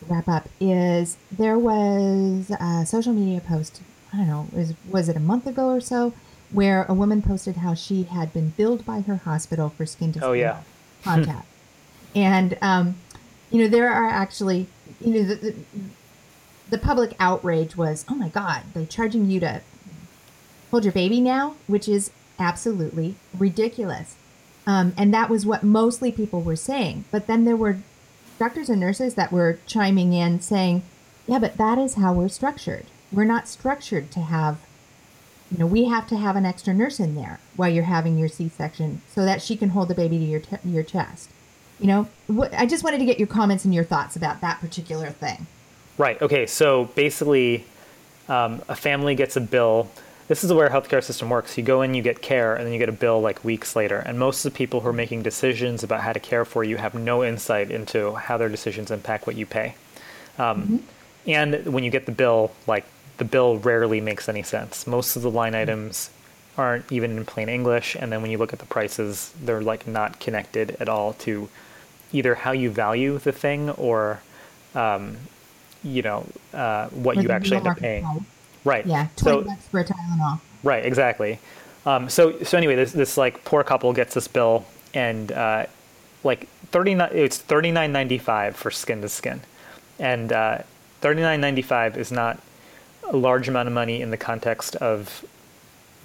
wrap up is there was a social media post, I don't know, was it a month ago or so, where a woman posted how she had been billed by her hospital for skin-to-skin contact. And, there are actually, the public outrage was, oh my God, they're charging you to hold your baby now, which is absolutely ridiculous. And that was what mostly people were saying. But then there were doctors and nurses that were chiming in saying, yeah, but that is how we're structured. We're not structured to have, we have to have an extra nurse in there while you're having your C-section so that she can hold the baby to your chest. I just wanted to get your comments and your thoughts about that particular thing. Right. Okay. So basically, a family gets a bill. This is where healthcare system works. You go in, you get care, and then you get a bill like weeks later. And most of the people who are making decisions about how to care for you have no insight into how their decisions impact what you pay. And when you get the bill, like the bill rarely makes any sense. Most of the line items aren't even in plain English. And then when you look at the prices, they're like not connected at all to either how you value the thing or, what you actually end up paying. Price. Right. Yeah. 20 bucks for a Tylenol. Right. Exactly. So anyway, this like poor couple gets this bill and, like it's $39.95 for skin to skin. And, $39.95 is not a large amount of money in the context of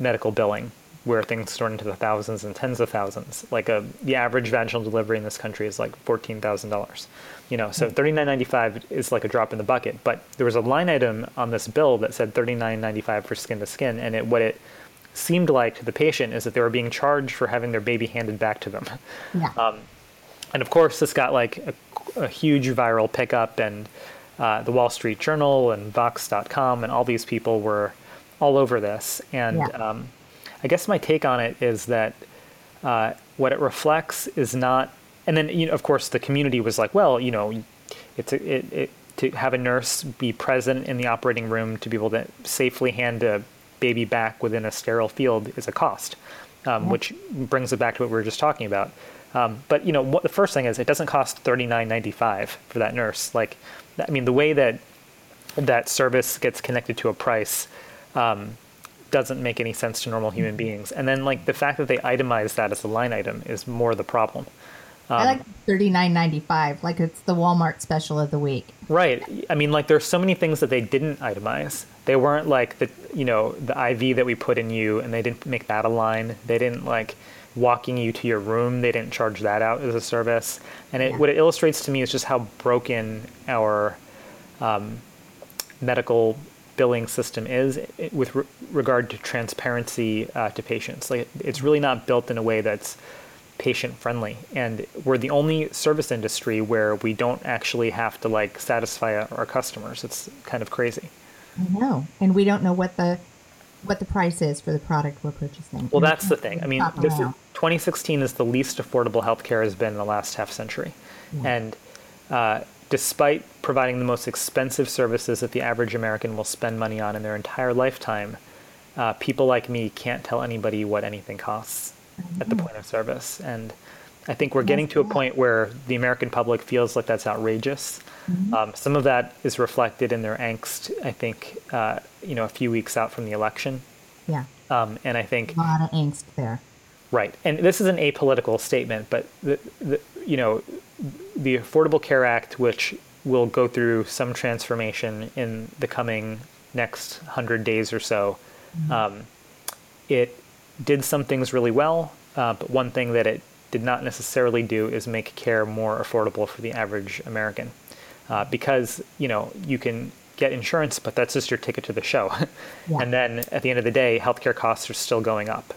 medical billing, where things turn into the thousands and tens of thousands. Like the average vaginal delivery in this country is like $14,000, so $39.95 is like a drop in the bucket. But there was a line item on this bill that said $39.95 for skin to skin. And what it seemed like to the patient is that they were being charged for having their baby handed back to them. Yeah. And of course this got like a huge viral pickup, and the Wall Street Journal and Vox.com and all these people were all over this. And I guess my take on it is that what it reflects is not, and then, of course the community was like, well, to have a nurse be present in the operating room to be able to safely hand a baby back within a sterile field is a cost, which brings it back to what we were just talking about. But the first thing is it doesn't cost $39.95 for that nurse. Like, I mean, the way that service gets connected to a price doesn't make any sense to normal human beings. And then like the fact that they itemize that as a line item is more the problem. I like $39.95, like it's the Walmart special of the week. Right. I mean, like there's so many things that they didn't itemize. They weren't like the IV that we put in you, and they didn't make that a line. They didn't like walking you to your room. They didn't charge that out as a service. And what it illustrates to me is just how broken our medical billing system is with regard to transparency to patients. Like it's really not built in a way that's patient friendly, and we're the only service industry where we don't actually have to like satisfy our customers. It's kind of crazy. I know, and we don't know what the what the price is for the product we're purchasing. Well, that's the thing. I mean, this is, 2016 is the least affordable healthcare has been in the last half century. Yeah. And despite providing the most expensive services that the average American will spend money on in their entire lifetime, people like me can't tell anybody what anything costs at the point of service. And I think we're getting to a point where the American public feels like that's outrageous. Mm-hmm. Some of that is reflected in their angst, I think, a few weeks out from the election. Yeah. And I think... a lot of angst there. Right. And this is an apolitical statement, but, the Affordable Care Act, which will go through some transformation in the coming next 100 days or so, mm-hmm. It did some things really well, but one thing that it did not necessarily do is make care more affordable for the average American. Because, you can get insurance, but that's just your ticket to the show. Yeah. And then at the end of the day, healthcare costs are still going up.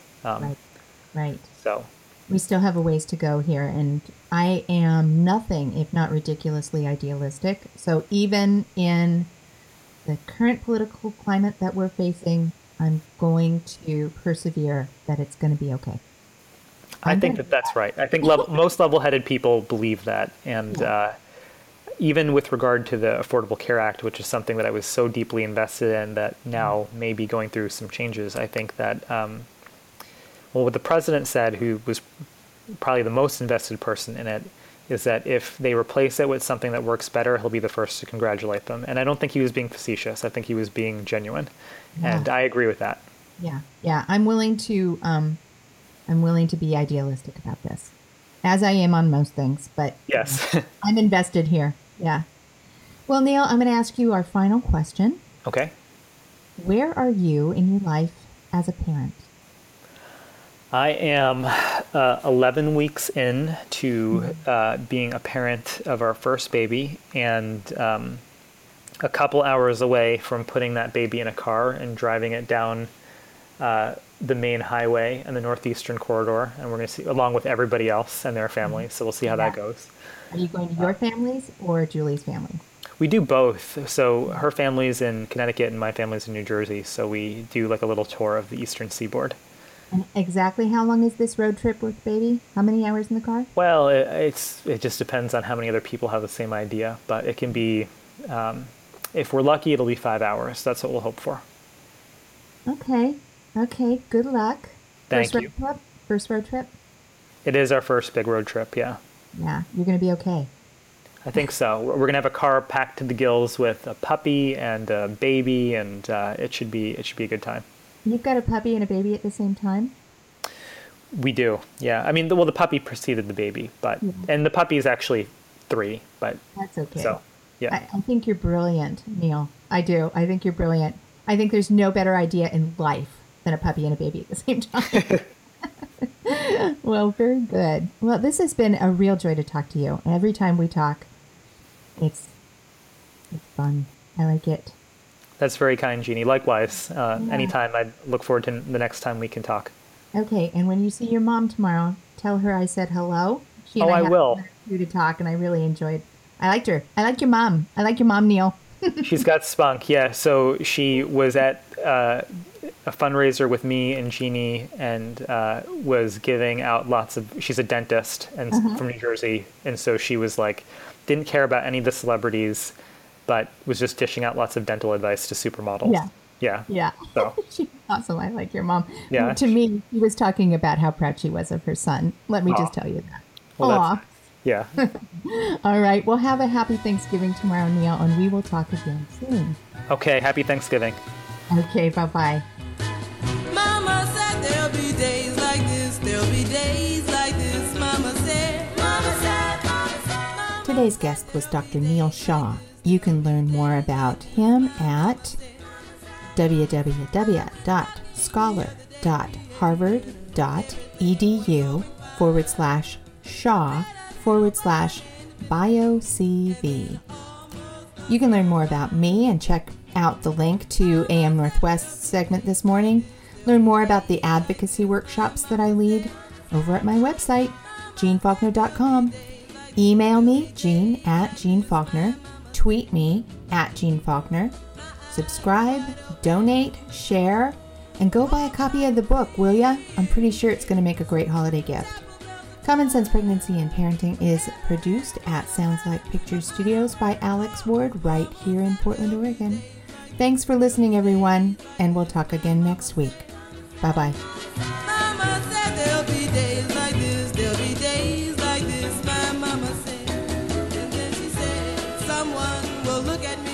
Right. So we still have a ways to go here. And I am nothing if not ridiculously idealistic. So even in the current political climate that we're facing, I'm going to persevere that it's going to be okay. I think that's right. I think most level-headed people believe that. And even with regard to the Affordable Care Act, which is something that I was so deeply invested in that now may be going through some changes, I think that, what the president said, who was probably the most invested person in it, is that if they replace it with something that works better, he'll be the first to congratulate them. And I don't think he was being facetious. I think he was being genuine. Yeah. And I agree with that. Yeah. Yeah. I'm willing to be idealistic about this, as I am on most things, but yes, I'm invested here. Yeah. Well, Neel, I'm going to ask you our final question. Okay. Where are you in your life as a parent? I am 11 weeks in to being a parent of our first baby, and a couple hours away from putting that baby in a car and driving it down the main highway and the Northeastern corridor, and we're going to see, along with everybody else and their families. So we'll see how that goes. Are you going to your family's or Julie's family? We do both. So her family's in Connecticut and my family's in New Jersey. So we do like a little tour of the Eastern Seaboard. And exactly how long is this road trip with baby? How many hours in the car? Well, it just depends on how many other people have the same idea, but it can be, if we're lucky, it'll be 5 hours. That's what we'll hope for. Okay, good luck. Thank you. First road trip? It is our first big road trip, yeah. Yeah, you're going to be okay. I think so. We're going to have a car packed to the gills with a puppy and a baby, and it should be a good time. You've got a puppy and a baby at the same time? We do, yeah. I mean, the puppy preceded the baby, but and the puppy is actually 3, but... That's okay. So, yeah. I think you're brilliant, Neel. I do. I think you're brilliant. I think there's no better idea in life than a puppy and a baby at the same time. Well, very good. Well, this has been a real joy to talk to you. Every time we talk, it's fun. I like it. That's very kind, Jeannie. Likewise, anytime. I look forward to the next time we can talk. Okay, and when you see your mom tomorrow, tell her I said hello. She and I will. To talk, and I really enjoyed. I liked her. I like your mom. I like your mom, Neel. She's got spunk, yeah. So she was at a fundraiser with me and Jeannie, and was giving out lots of... She's a dentist and from New Jersey, and so she was like, didn't care about any of the celebrities, but was just dishing out lots of dental advice to supermodels. Yeah. So. She's awesome. I like your mom. Yeah. And to me, she was talking about how proud she was of her son. Let me just tell you that. Well, yeah. All right. Well, have a happy Thanksgiving tomorrow, Neel, and we will talk again soon. Okay. Happy Thanksgiving. Okay. Bye-bye. Mama said there'll be days like this. There'll be days like this. Mama said, Mama said, Mama said. Mama. Today's guest was Dr. Neel Shah. You can learn more about him at www.scholar.harvard.edu/Shah/BioCV. You can learn more about me and check out the link to AM Northwest's segment this morning. Learn more about the advocacy workshops that I lead over at my website, JeanneFaulkner.com. Email me, Jeanne@JeanneFaulkner. Tweet me, @JeanneFaulkner. Subscribe, donate, share, And go buy a copy of the book, will ya? I'm pretty sure it's going to make a great holiday gift. Common Sense Pregnancy and Parenting is produced at Sounds Like Pictures Studios by Alex Ward right here in Portland, Oregon. Thanks for listening, everyone, and we'll talk again next week. Bye-bye. Mama said there'll be days like this, there'll be days like this, my mama said. And then she said, someone will look at me.